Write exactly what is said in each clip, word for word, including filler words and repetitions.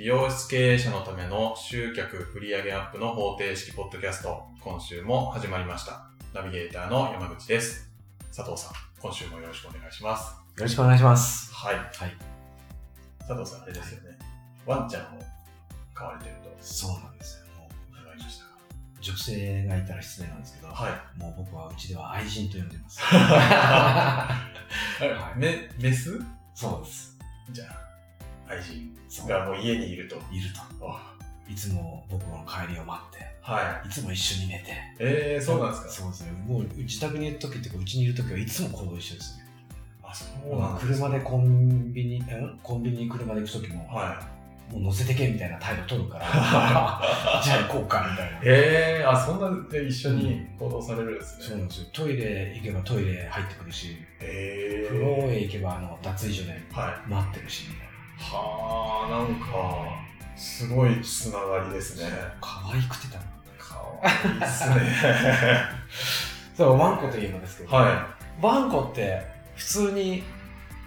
美容室経営者のための集客振り上げアップの方程式ポッドキャスト、今週も始まりました。ナビゲーターの山口です。佐藤さん、今週もよろしくお願いします。よろしくお願いします。はい、はい、佐藤さん、あれですよね、はい、ワンちゃんを飼われてると。そうなんですよ。もうお願いしました。女性がいたら失礼なんですけど、はい、もう僕はうちでは愛人と呼んでますメ, メス？そうです。じゃあ愛人がもう家にいるといるといつも僕の帰りを待って、はい、いつも一緒に寝て。えー、そうなんですか。そうですね。もう自宅にいるときってかうちにいるときはいつも行動一緒ですね。あ、そうなんですか。車でコンビニコンビニに車で行くときも、はい、もう乗せてけみたいな態度取るからじゃあ行こうかみたいな。えー、あ、そんなんで一緒に行動されるんですね。そうなんですよ。トイレ行けばトイレ入ってくるし、えー、風呂へ行けばあの脱衣所で待ってるし、はい、はあ、なんかすごいつながりですね。可愛くてたの。可愛いですね。そう、ワンコといえばですけど、はい、ワンコって普通に、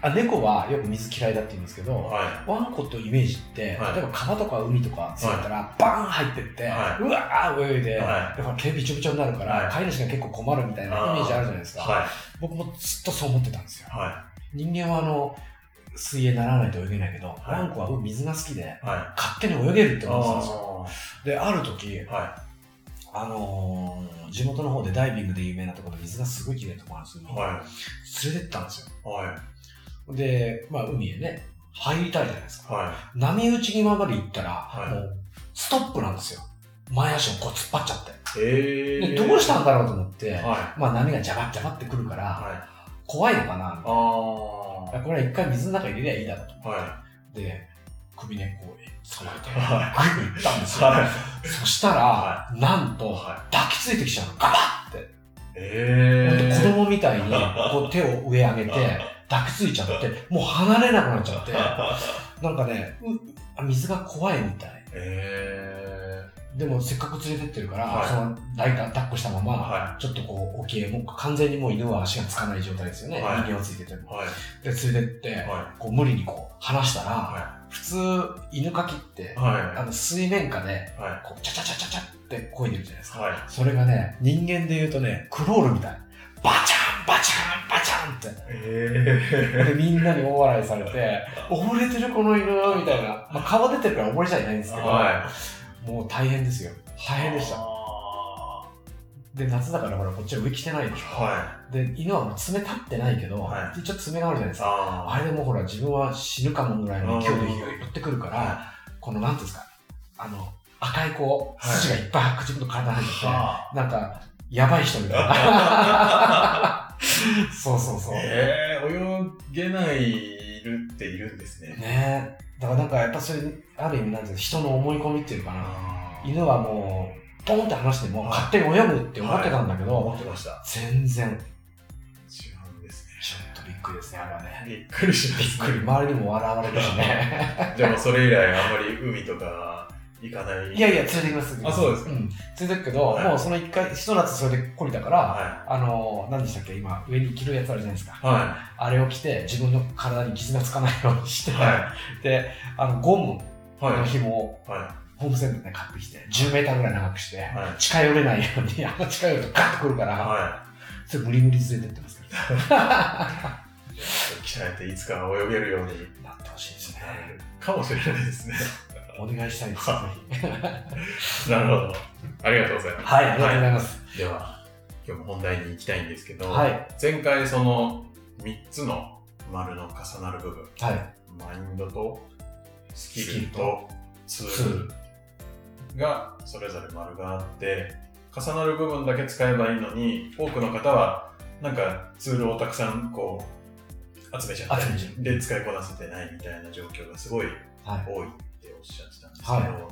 あ、猫はよく水嫌いだって言うんですけど、はい、ワンコとイメージって、例えば川とか海とか釣ったら、はい、バーン入ってって、はい、うわー泳いで、はい、だから毛びちょびちょになるから、はい、飼い主が結構困るみたいなイメージあるじゃないですか。はい、僕もずっとそう思ってたんですよ。はい、人間はあの水泳ならないと泳げないけど、はい、ワンコは水が好きで、はい、勝手に泳げるって思うんですよ。で、ある時、はい、あのー、地元の方でダイビングで有名なところで水がすごいきれいなところなんですけど、はい、連れてったんですよ。はい、で、まあ、海へね、入りたいじゃないですか。はい、波打ち際まで行ったら、はい、もうストップなんですよ。前足をこう突っ張っちゃって。えー、でどうしたんだろうと思って、はい、まあ、波がジャバジャバってくるから、はい、怖いのかなみたいな。あ、これは一回水の中に入れりゃいいだろうと思って、はい、で、首根っこを捕まえて、はい、グッといったんですよ。はい、そしたら、はい、なんと、はい、抱きついてきちゃうの、ガバッて。えー、子供みたいにこう手を上上げて抱きついちゃって、もう離れなくなっちゃって、なんかね、水が怖いみたい。えーでもせっかく連れてってるから、はい、その抱いた抱っこしたまま、はい、ちょっとこう沖へもう完全にもう犬は足がつかない状態ですよね。はい、人間はついてても、はい、で連れてって、はい、こう無理にこう離したら、はい、普通犬かきって、はい、あの水面下でこうチャチャチャチャチャって漕いでるじゃないですか。はい、それがね、人間で言うとね、クロールみたい。バチャンバチャンバチャンって、えー、でみんなに大笑いされて溺れてるこの犬みたいな、まあ、顔出てるから溺れちゃいないんですけど、はい、もう大変ですよ。大変でした。で、夏だからほらこっちは上着てないでしょ。はい、で、犬はもう爪立ってないけど、はい、ちょっと爪があるじゃないですか。あ, あれでもうほら自分は死ぬかもぐらいの勢いでひよい寄ってくるから、はい、このなんていうんですか、あの赤いこう筋がいっぱい口元から入ってて、はい、なんかやばい人みたいな。そうそうそう。えー、泳げない。いるっているんですね。ねえ、だからなんかやっぱそれある意味なんていうか人の思い込みっていうかな、犬はもうポンって離しても勝手に泳ぐって思ってたんだけど、はい、思ってました。全然違うんですね。ちょっとびっくりですね、あれはね。びっくりしますね。びっくり、周りにも笑われるしね。じゃあもうそれ以来あんまり海とか行かない。いやいや、連れてきます。あ、そうですか。うん、連れてくけど、はい、もうその一回一夏それで懲りたから、はい、あの何でしたっけ、今上に着るやつあるじゃないですか。はい、あれを着て自分の体に傷がつかないようにして、はい、で、あのゴムの紐を、はいはい、ホームセンターで買ってきてじゅうメーターぐらい長くして、はい、近寄れないように、あんま近寄るとガッとくるから、はい、それ無理無理連れてってますけど鍛えていつか泳げるようになってほしいですね。かもしれないですね。お願いしたいです。なるほど。ありがとうございます。はい、ありがとうございます。はい、では、今日も本題に行きたいんですけど、はい、前回そのみっつの丸の重なる部分、はい、マインドとスキルとツールがそれぞれ丸があって、重なる部分だけ使えばいいのに、多くの方はなんかツールをたくさんこう集めちゃって、で使いこなせてないみたいな状況がすごい多い。はい、おっしゃってたんですけど、は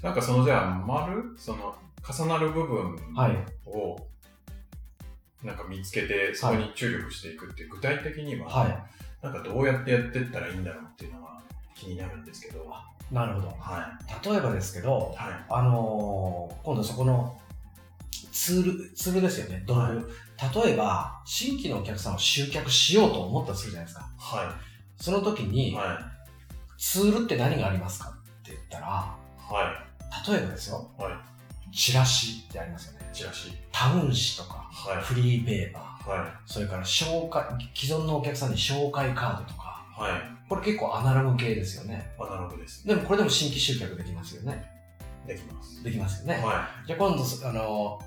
い、なんかそのじゃあ丸、その重なる部分をなんか見つけてそこに注力していくっていう、はい、具体的には、はい、なんかどうやってやっていったらいいんだろうっていうのは気になるんですけど。なるほど、はい、例えばですけど、はい、あのー、今度そこのツール、ツールですよね、道具、はい、例えば新規のお客さんを集客しようと思ったとするじゃないですか。はい、その時に、はい、ツールって何がありますかって言っったら、はい、例えばですよ、はい、チラシってありますよね。チラシ、タウン誌とか、はい、フリーペーパー、はい、それから紹介、既存のお客さんに紹介カードとか、はい、これ結構アナログ系ですよね。アナログです、ね。でもこれでも新規集客できますよね。できます。できますよね。はい、じゃあ今度あの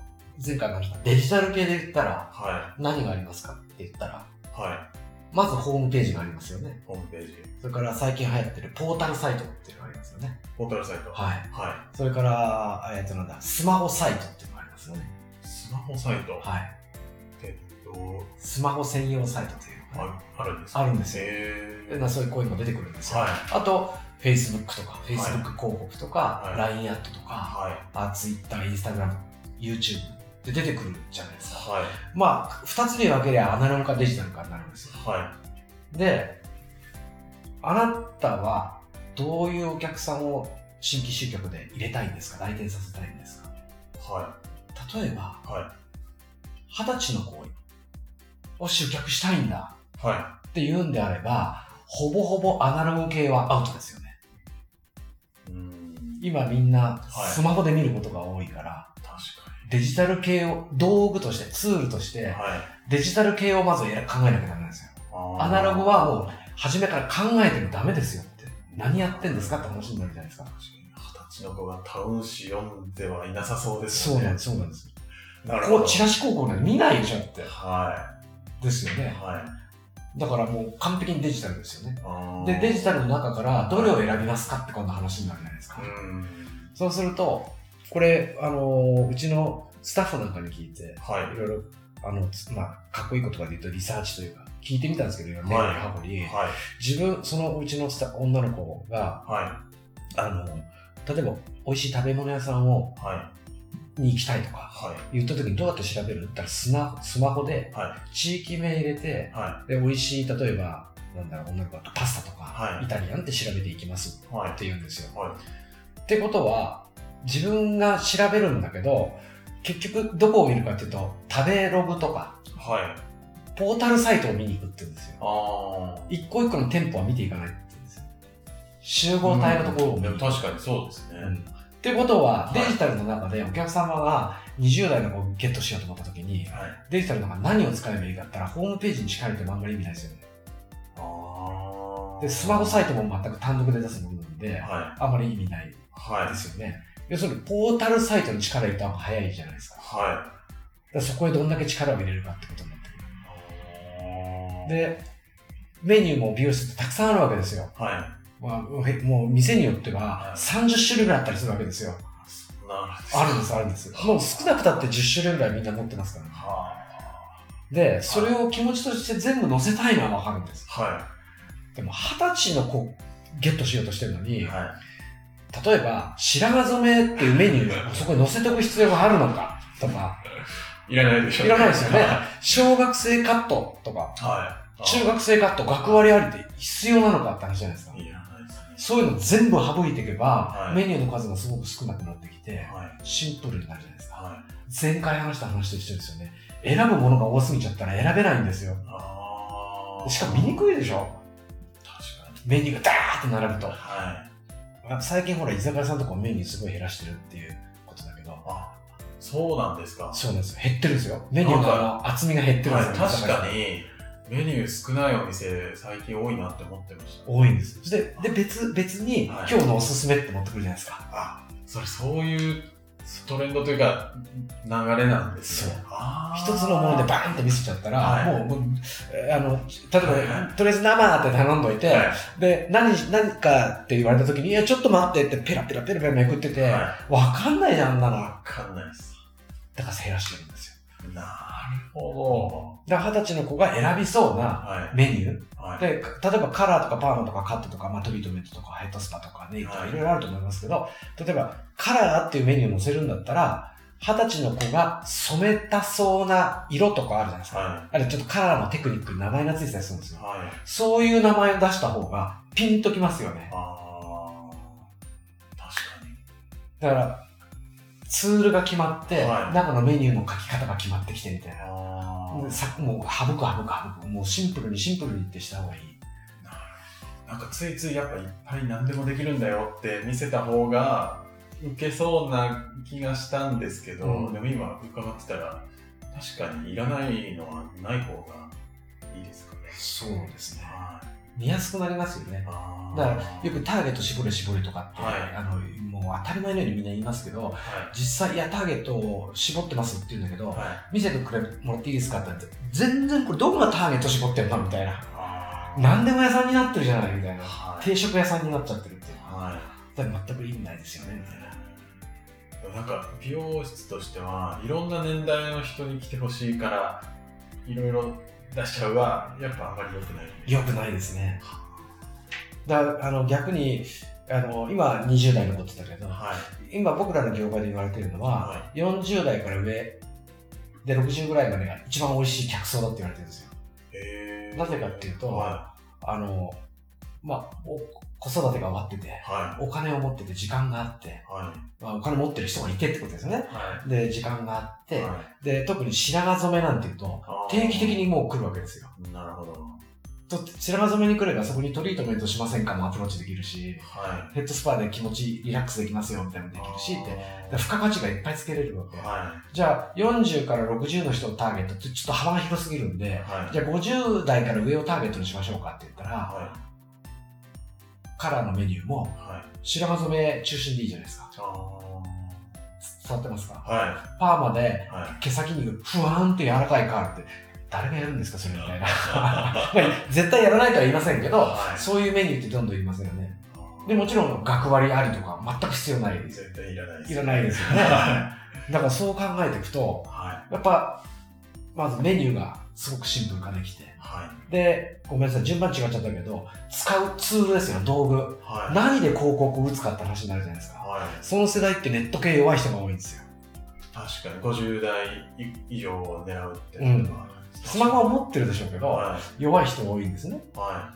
前回のデジタル系で言ったら、はい、何がありますかって言ったら、はい、まずホームページがありますよね。ホームページ。それから最近流行ってるポータルサイトっていうのがありますよね。ポータルサイト。はい。はい。それから、えっとなんだ、スマホサイトっていうのがありますよね。スマホサイト。はい。えっと、スマホ専用サイトっていうのが、ね、あ, あるんですか。あるんですよ。へー。で、そういう声も出てくるんですよ。はい。あと、Facebook とか、Facebook 広告とか、はい、ライン アットとか、はい、あ Twitter、Instagram、YouTube で出てくるじゃないですか。はい。まあ、ふたつに分ければアナログかデジタルかになるんですよ。はい。で、あなたはどういうお客さんを新規集客で入れたいんですか、来店させたいんですか。はい。例えば、はい、はたちの子を集客したいんだ、はい、っていうんであれば、ほぼほぼアナログ系はアウトですよね。うーん、今みんなスマホで見ることが多いから、はい、確かにデジタル系を道具として、ツールとして、はい、デジタル系をまず考えなきゃダメなんですよ。アナログはもう初めから考えてもダメですよって、何やってんですかって話になるじゃないですか。確かにはたちの子がタウン誌読んではいなさそうですよね。そうなんです、そうなんです。なるほど。こうチラシ広告なんて見ないでしょって。はい。ですよね。はい。だからもう完璧にデジタルですよね。あで、デジタルの中からどれを選びますかってこんな話になるじゃないですか。うん。そうすると、これ、あのー、うちのスタッフなんかに聞いて、はい。いろいろ、あの、まあ、かっこいい言葉で言うとリサーチというか、聞いてみたんですけど、いろいろね、過去に、はい、自分、そのうちの女の子が、はい、あの例えば美味しい食べ物屋さんを、はい、に行きたいとか、はい、言った時にどうやって調べるって言ったらスマ、スマホで地域名入れて、はい、で美味しい、例えばなんだろう、女の子だとパスタとか、はい、イタリアンって調べていきますって言うんですよ、はいはい、ってことは自分が調べるんだけど、結局どこを見るかっていうと食べログとか、はい、ポータルサイトを見に行くって言うんですよ。ああ。一個一個の店舗は見ていかないって言うんですよ。集合体のところを見る、うん。確かにそうですね。うん、ってことは、はい、デジタルの中でお客様がにじゅう代の子をゲットしようと思ったときに、はい、デジタルの中で何を使えばいいかって言ったら、ホームページに近いってもあんまり意味ないですよね。ああ。で、スマホサイトも全く単独で出すものなんで、はい、あんまり意味ないですよね。はい、要するに、ポータルサイトに力入れた方が早いじゃないですか。はい。だからそこへどんだけ力を入れるかってことになって。で、メニューも美容室ってたくさんあるわけですよ。はい。まあ、もう店によってはさんじゅっしゅるいぐらいあったりするわけですよ。なるほど。あるんです、あるんです。もう少なくたってじゅっしゅるいぐらいみんな持ってますからね。はい。で、それを気持ちとして全部載せたいのはわかるんです。はい。でも、二十歳の子ゲットしようとしてるのに、はい、例えば、白髪染めっていうメニューをそこに載せておく必要があるのか、とか。いらないでしょうね。いらないですよね。小学生カットとか、はい、中学生カット、学割ありって必要なのかって話じゃないですか。いらないですね。そういうの全部省いていけば、はい、メニューの数もすごく少なくなってきて、はい、シンプルになるじゃないですか。はい、前回話した話と一緒ですよね。選ぶものが多すぎちゃったら選べないんですよ。あー。しかも見にくいでしょ。確かに。メニューがダーッと並ぶと。はい、最近ほら、居酒屋さんとかメニューすごい減らしてるっていうことだけど、あ、そうなんですか。そうなんですよ。減ってるんですよ。メニューの厚みが減ってるんですよ。か、確かに、メニュー少ないお店、最近多いなって思ってました。多いんです。で、で別、別に、はい、今日のおすすめって持ってくるじゃないですか。あ、それ、そういうトレンドというか、流れなんですよ。そう。あ、一つのものでバーンって見せちゃったら、はい、もう、あの、例えば、はい、とりあえず生って頼んどいて、はい、で、何、何かって言われた時に、いや、ちょっと待ってって、ペラペラペラペラめくってて、はい、わかんないじゃん、あんなの。わかんないです。だから減らしてるんですよ。なるほど。だからはたちの子が選びそうなメニュー、はいはい、で、例えばカラーとかパーマとかカットとか、まあ、トリートメントとかヘッドスパとかネイルとかいろいろあると思いますけど、はい、例えばカラーっていうメニューを載せるんだったら、はたちの子が染めたそうな色とかあるじゃないですか。はい、あれちょっとカラーのテクニックに名前がついてたりするんですよ。はい、そういう名前を出した方がピンときますよね。あー、確かに。だからツールが決まって、はい、中のメニューの書き方が決まってきてみたいな。あ、もう省く省く省く、もうシンプルにシンプルにってした方がいい。なるなんかついついやっぱいっぱい何でもできるんだよって見せた方がウケそうな気がしたんですけど、うん、でも今伺ってたら確かにいらないのはない方がいいですかね。そうですね、見やすくなりますよね。あだからよくターゲット絞れ絞れとかって、はい、あのもう当たり前のようにみんな言いますけど、はい、実際いやターゲットを絞ってますって言うんだけど、はい、見せてくれもらっていいですかって言って全然これどこがターゲット絞ってるのみたいな、何でも屋さんになってるじゃないみたいな、はい、定食屋さんになっちゃってるっていうのは、はい、だから全く意味ないですよねみたいな。なんか美容室としてはいろんな年代の人に来てほしいからいろいろ出しちゃうはやっぱあんまり良くない。良くないですね。だあの逆にあの今にじゅう代の子って言ったけど、はい、今僕らの業界で言われてるのは、はい、よんじゅう代から上でろくじゅうぐらいまでが一番おいしい客層だって言われてるんですよ。へー。なぜかっていうと、はい、あのまあ、お子育てが終わってて、はい、お金を持ってて時間があって、はい、まあ、お金持ってる人がいてってことですよね、はい、で時間があって、はい、で特に白髪染めなんていうと定期的にもう来るわけですよ。なるほど。と白髪染めに来ればそこにトリートメントしませんかもアプローチできるし、はい、ヘッドスパで気持ちリラックスできますよみたいなのもできるしって付加価値がいっぱいつけれるわけ、はい、じゃあよんじゅうからろくじゅうの人をターゲットってちょっと幅が広すぎるんで、はい、じゃあごじゅう代から上をターゲットにしましょうかって言ったら、はい、カラーのメニューも白髪染め中心でいいじゃないですか。伝わってますか、はい、パーマで毛先にふわーんと柔らかいカールって誰がやるんですかそれみたいな絶対やらないとは言いませんけど、はい、そういうメニューってどんどん言いますよね。でもちろん学割ありとか全く必要ないです。絶対いらないです、いらないですよねだからそう考えていくと、はい、やっぱまずメニューがすごくシンプル化できて、はい、で、ごめんなさい、順番違っちゃったけど、使うツールですよ、道具、はい、何で広告を打つかって話になるじゃないですか、はい、その世代ってネット系弱い人が多いんですよ。確かに、ごじゅう代以上を狙うっていうのは、うん、スマホは持ってるでしょうけど、はい、弱い人多いんですね、は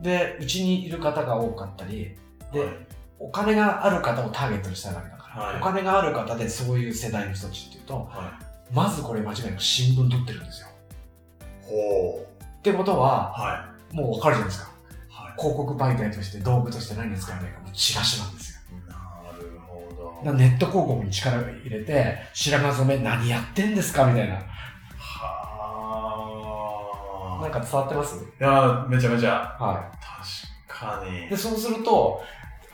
い、で、うちにいる方が多かったりで、はい、お金がある方をターゲットにしたいわけだから、はい、お金がある方でそういう世代の人たちっていうと、はい、まずこれ間違いなく新聞取ってるんですよ。おってことは、はい、もう分かるじゃないですか、はい、広告媒体として道具として何に使えないかもうチラシなんですよ。なるほど。だネット広告に力を入れて白髪染め何やってんですかみたいな。はあ、なんか伝わってます？いやめちゃめちゃ、はい、確かに。でそうすると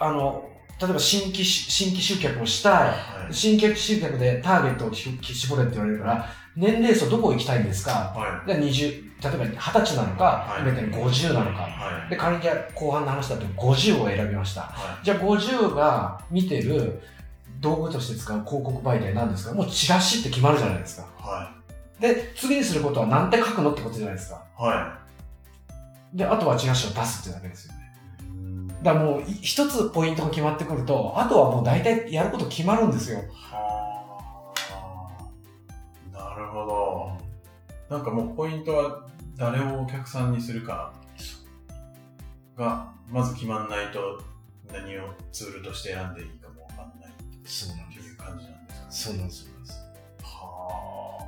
あの例えば新規、新規集客をしたい、はい、新規集客でターゲットを絞れって言われるから年齢層どこ行きたいんですか、はい、でにじゅう例えばはたちなのか、はい、ごじゅうなのか、はい、で仮に後半の話だとごじゅうを選びました、はい、じゃあごじゅうが見てる道具として使う広告媒体なんですか、もうチラシって決まるじゃないですか、はい、で次にすることは何て書くのってことじゃないですか、はい、であとはチラシを出すってだけですよね。だからもう一つポイントが決まってくるとあとはもう大体やること決まるんですよ。なるほど。なんかもうポイントは誰をお客さんにするかがまず決まんないと何をツールとして選んでいいかもわかんないっていう感じなんですかね。そうなんです。はあ。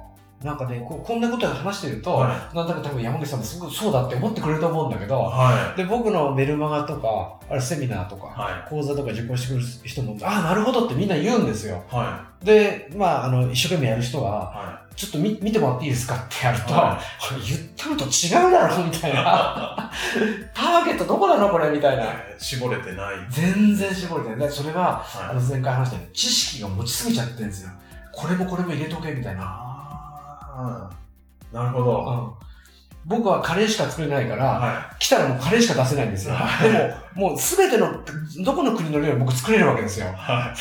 なんかね こ, こんなことを話してると、はい、なんだか多分山口さんもすごくそうだって思ってくれると思うんだけど、はい、で僕のメルマガとかあれセミナーとか、はい、講座とか受講してくる人もああなるほどってみんな言うんですよ、はい、でまああの一生懸命やる人は、はいちょっと 見, 見てもらっていいですかってやると、はい、言ったのと違うだろみたいなターゲットどこなのこれみたいな、えー、絞れてない。全然絞れてない。それは、はい、あの前回話したように知識が持ちすぎちゃってるんですよ。これもこれも入れとけみたいな。あー、なるほど、うん、僕はカレーしか作れないから、はい、来たらもうカレーしか出せないんですよ、はい、でももう全てのどこの国の料理も僕作れるわけですよ、はい、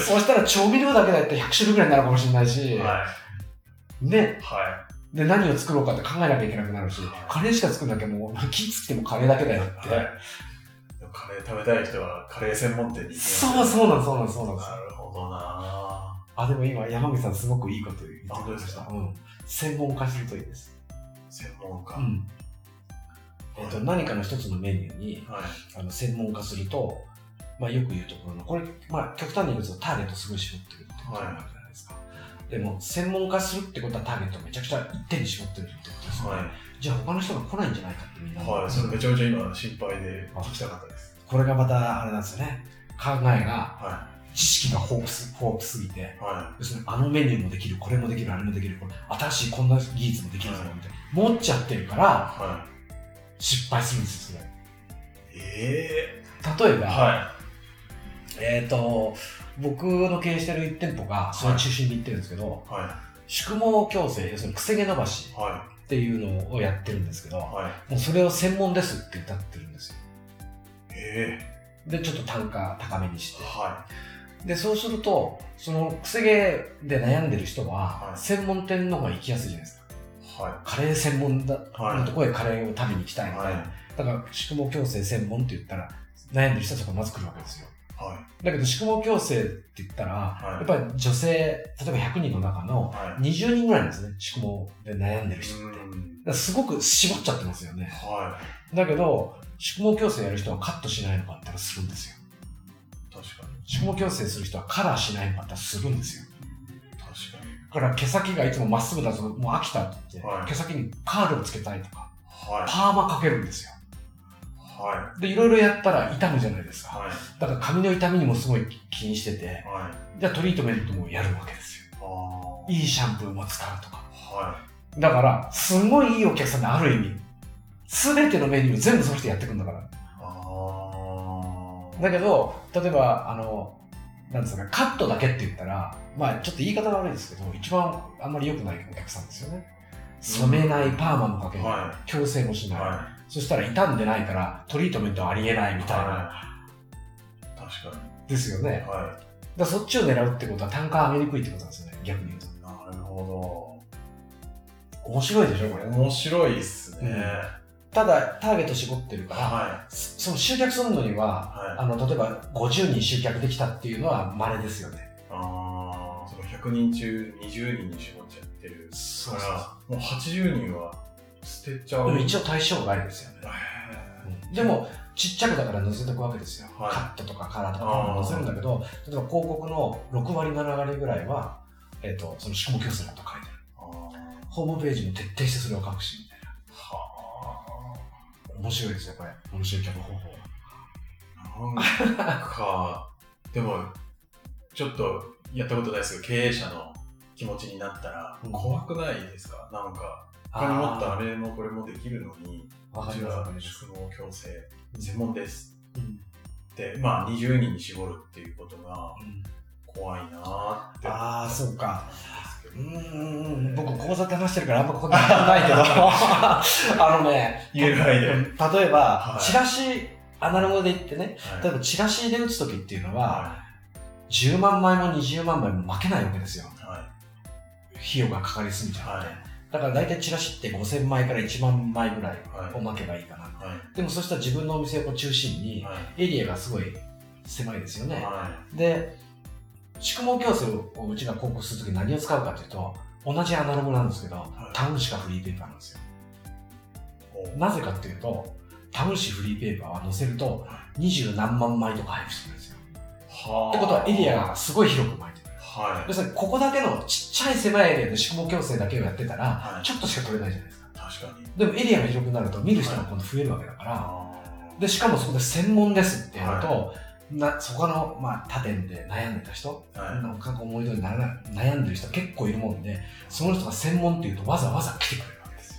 そうしたら調味料だけだってひゃく種類ぐらいになるかもしれないし、はいね、はい、で何を作ろうかって考えなきゃいけなくなるし、はい、カレーしか作んなきゃもう気つきてもカレーだけだよって、はい、カレー食べたい人はカレー専門店に行きます、ね、そうそうなんそうなんそうなんです。なるほどなあ。でも今山口さんすごくいいこと言ってくれました、うん、専門化するといいです。専門化、うんえーとはい、何かの一つのメニューに、はい、あの専門化すると、まあ、よく言うところのこれ、まあ、極端に言うとターゲットすごい絞ってるってことになるじゃないですか、はいでも専門化するってことはターゲットをめちゃくちゃ一点に絞ってるってことですね、はい、じゃあ他の人が来ないんじゃないかってみんな、はい、それめちゃめちゃ今心配で聞きたかったです。これがまたあれなんですよね、考えが、はい、知識が豊富すぎて、はい、要するにあのメニューもできる、これもできる、あれもできる、これ新しいこんな技術もできるみたいな、はい、持っちゃってるから、はい、失敗するんですよ、それ。えー、例えば、はい、えーと僕の経営してるいち店舗がそれ中心に行ってるんですけど、はいはい、宿毛矯正、要するにくせ毛伸ばしっていうのをやってるんですけど、はい、もうそれを専門ですって歌ってるんですよ。えー、でちょっと単価高めにして、はい、でそうするとそのくせ毛で悩んでる人は専門店の方が行きやすいじゃないですか、はい、カレー専門だ、はい、のところへカレーを食べに行きたいみたいな、だから宿毛矯正専門って言ったら悩んでる人はそこまず来るわけですよ。はい、だけど宿毛矯正って言ったら、はい、やっぱり女性、例えばひゃくにんの中のにじゅうにんぐらいなんですね、宿毛で悩んでる人って。だからすごく絞っちゃってますよね、はい、だけど宿毛矯正やる人はカットしないのかってするんですよ。確かに宿毛矯正する人はカラーしないのかってするんですよ。確かに。だから毛先がいつもまっすぐだともう飽きたって言って、はい、毛先にカールをつけたいとか、はい、パーマかけるんですよ。はい、でいろいろやったら痛むじゃないですか、はい、だから髪の痛みにもすごい気にしてて、はい、じゃあトリートメントもやるわけですよ。あ、いいシャンプーも使うとか、はい、だからすごいいいお客さんで、ある意味全てのメニュー全部その人やってくんだから。あ、だけど例えばあのなんですか、カットだけって言ったら、まあちょっと言い方が悪いですけど一番あんまり良くないお客さんですよね。染めない、パーマもかけない、はい、矯正もしない、はい、そしたら傷んでないからトリートメントありえないみたいな、はい、確かにですよね、はい、だそっちを狙うってことは単価上げにくいってことなんですよね、逆に言うと。なるほど、面白いでしょこれ。面白いっすね、うん、ただターゲット絞ってるから、はい、その集客するのには、はい、あの例えばごじゅうにん集客できたっていうのは稀ですよね。ああ、そのひゃくにん中にじゅうにんに絞っちゃってるから、そうそうそう、もうはちじゅうにんは捨てちゃう。でも一応対象外ですよね、うん、でもちっちゃくだから載せてくわけですよ、はい、カットとかカラーとか載せるんだけど、例えば広告のろく割なな割ぐらいは、えー、とその宿毛矯正だと書いてある。あ、ホームページも徹底してそれを隠しみたいな。はあ、面白いですねこれ、面白い客方法。なんかでもちょっとやったことないですけど、経営者の気持ちになったら怖くないですか、うん、なんか他にもっとあれもこれもできるのに、こちら宿毛矯正専門です、うん、で、まあにじゅうにんに絞るっていうことが怖いなーって、うん、ああそうか、うーん、僕講座で話してるからあんまここで言わないけどあのね、言える範囲で例えば、はい、チラシ、アナログで言ってね、はい、例えばチラシで打つときっていうのは、はい、じゅうまん枚もにじゅうまん枚も負けないわけですよ、はい、費用がかかりすぎちゃって、はい、だから大体チラシってごせんまいからいちまんまいぐらいを巻けばいいかな、はい、でもそしたら自分のお店を中心にエリアがすごい狭いですよね、はい、で宿毛矯正をうちが広告するとき何を使うかというと、同じアナログなんですけど、はい、タウン誌かフリーペーパーなんですよ。なぜかっていうとタウン誌、フリーペーパーは載せるとにじゅうなんまんまいとか配布してくるんですよ。はってことはエリアがすごい広く巻いてる。はい、要するにここだけのちっちゃい狭いエリアで宿毛矯正だけをやってたら、はい、ちょっとしか取れないじゃないですか。確かに。でもエリアが広くなると見る人が今度増えるわけだから、はい、でしかもそこで専門ですってやると、はい、な他の、まあ、他店で悩んでた人、はい、なんか思い通りにならない、悩んでる人結構いるもんで、その人が専門っていうとわざわざ来てくれるわけですよ。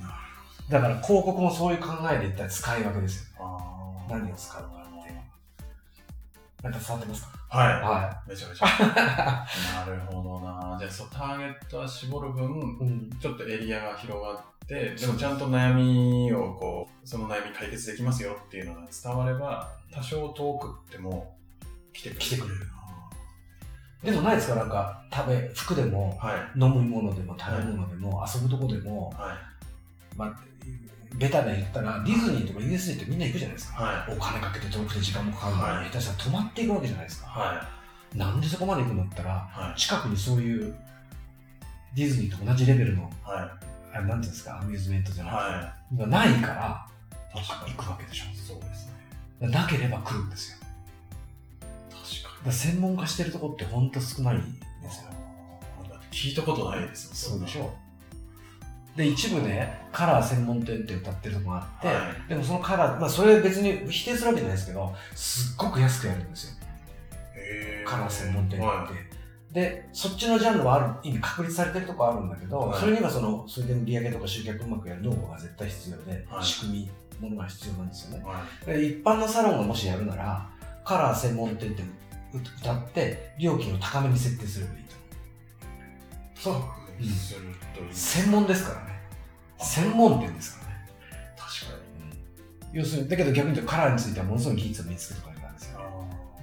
なるほど。だから広告もそういう考えでいったら使い分けですよね。あ、何を使うかっていうのなんか伝わってますか？はい、はい、めちゃめちゃなるほどな。じゃあそターゲットは絞る分、うん、ちょっとエリアが広がってでもちゃんと悩みをこうその悩み解決できますよっていうのが伝われば多少遠くっても来てくれる、来てくれる。でもないですか、なんか食べ服でも、はい、飲むものでも食べ物でも、はい、遊ぶとこでも、はい、まあ、ベタで言ったらディズニーとか ユーエスジェー ってみんな行くじゃないですか、はい、お金かけて遠くて時間もかかるのに、はい、下手したら泊まっていくわけじゃないですか、はい、なんでそこまで行くんだったら、はい、近くにそういうディズニーと同じレベルの、はい、あれなんていうんですか、アミューズメントじゃなくて、はい、ないから行くわけでしょ。そうですね。なければ来るんですよ。確かに。だから専門化してるとこってほんと少ないんですよ。聞いたことないですよ。そうでしょ。で一部ねカラー専門店って歌ってるのもあって、はい、でもそのカラー、まあ、それ別に否定するわけじゃないですけど、すっごく安くやるんですよ、えー、カラー専門店って、はい、でそっちのジャンルはある意味確立されてるとこあるんだけど、はい、それにはそのそれで売り上げとか集客うまくやるノウハウが絶対必要で、はい、仕組みものが必要なんですよね、はい、で一般のサロンがもしやるならカラー専門店って歌って料金を高めに設定すればいいと思う。そううん、専門ですからね。専門店ですからね。確かに、うん、要するにだけど逆に言うとカラーについてはものすごい技術を身につけるとかなんですよ。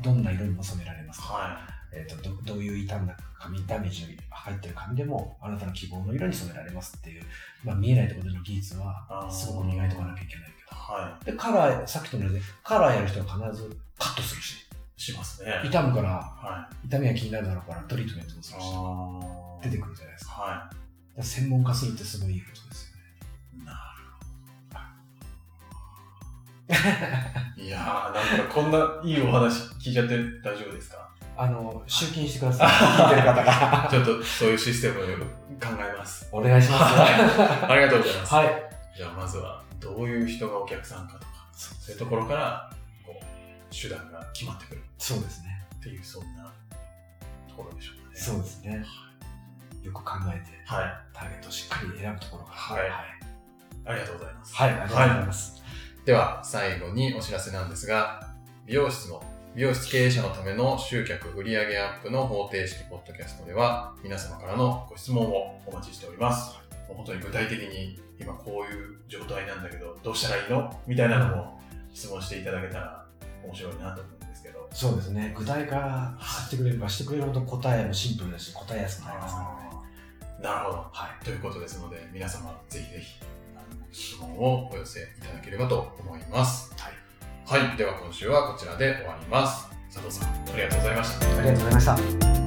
どんな色にも染められますか、はいえー、と ど, どういう傷んだ紙ダメージの入ってる紙でもあなたの希望の色に染められますっていう、まあ、見えないところでの技術はすごく磨いておかなきゃいけないけど、はい、でカラーさっきと同じでカラーやる人は必ずカットするししますね。痛むから、はい、痛みが気になるだろうからトリートメントもするし出てくるじゃないですか。はい、だ専門化するってすごいいいことですよね。なるほど。いやーなんかこんないいお話聞いちゃって大丈夫ですか？あの集金してください。聞いてる方がちょっとそういうシステムを考えます。お願いします。ありがとうございます。はい。じゃあまずはどういう人がお客さんかとかそういうところからこう手段が決まってくる。そうですね。っていうそんなところでしょうかね。そうですね。よく考えて、はい、ターゲットをしっかり選ぶところが、はいはい、ありがとうございます。はい、ありがとうございます。はい、では最後にお知らせなんですが、美容室の美容室経営者のための集客売上アップの方程式ポッドキャストでは皆様からのご質問をお待ちしております。もう本当に具体的に今こういう状態なんだけどどうしたらいいのみたいなのも質問していただけたら面白いなと思います。そうですね、具体化してくれればしてくれるほど答えもシンプルだし答えやすくなりますからね。なるほど、はい、ということですので皆様ぜひぜひ質問をお寄せいただければと思います。はい、はい、では今週はこちらで終わります。佐藤さんありがとうございました。ありがとうございました。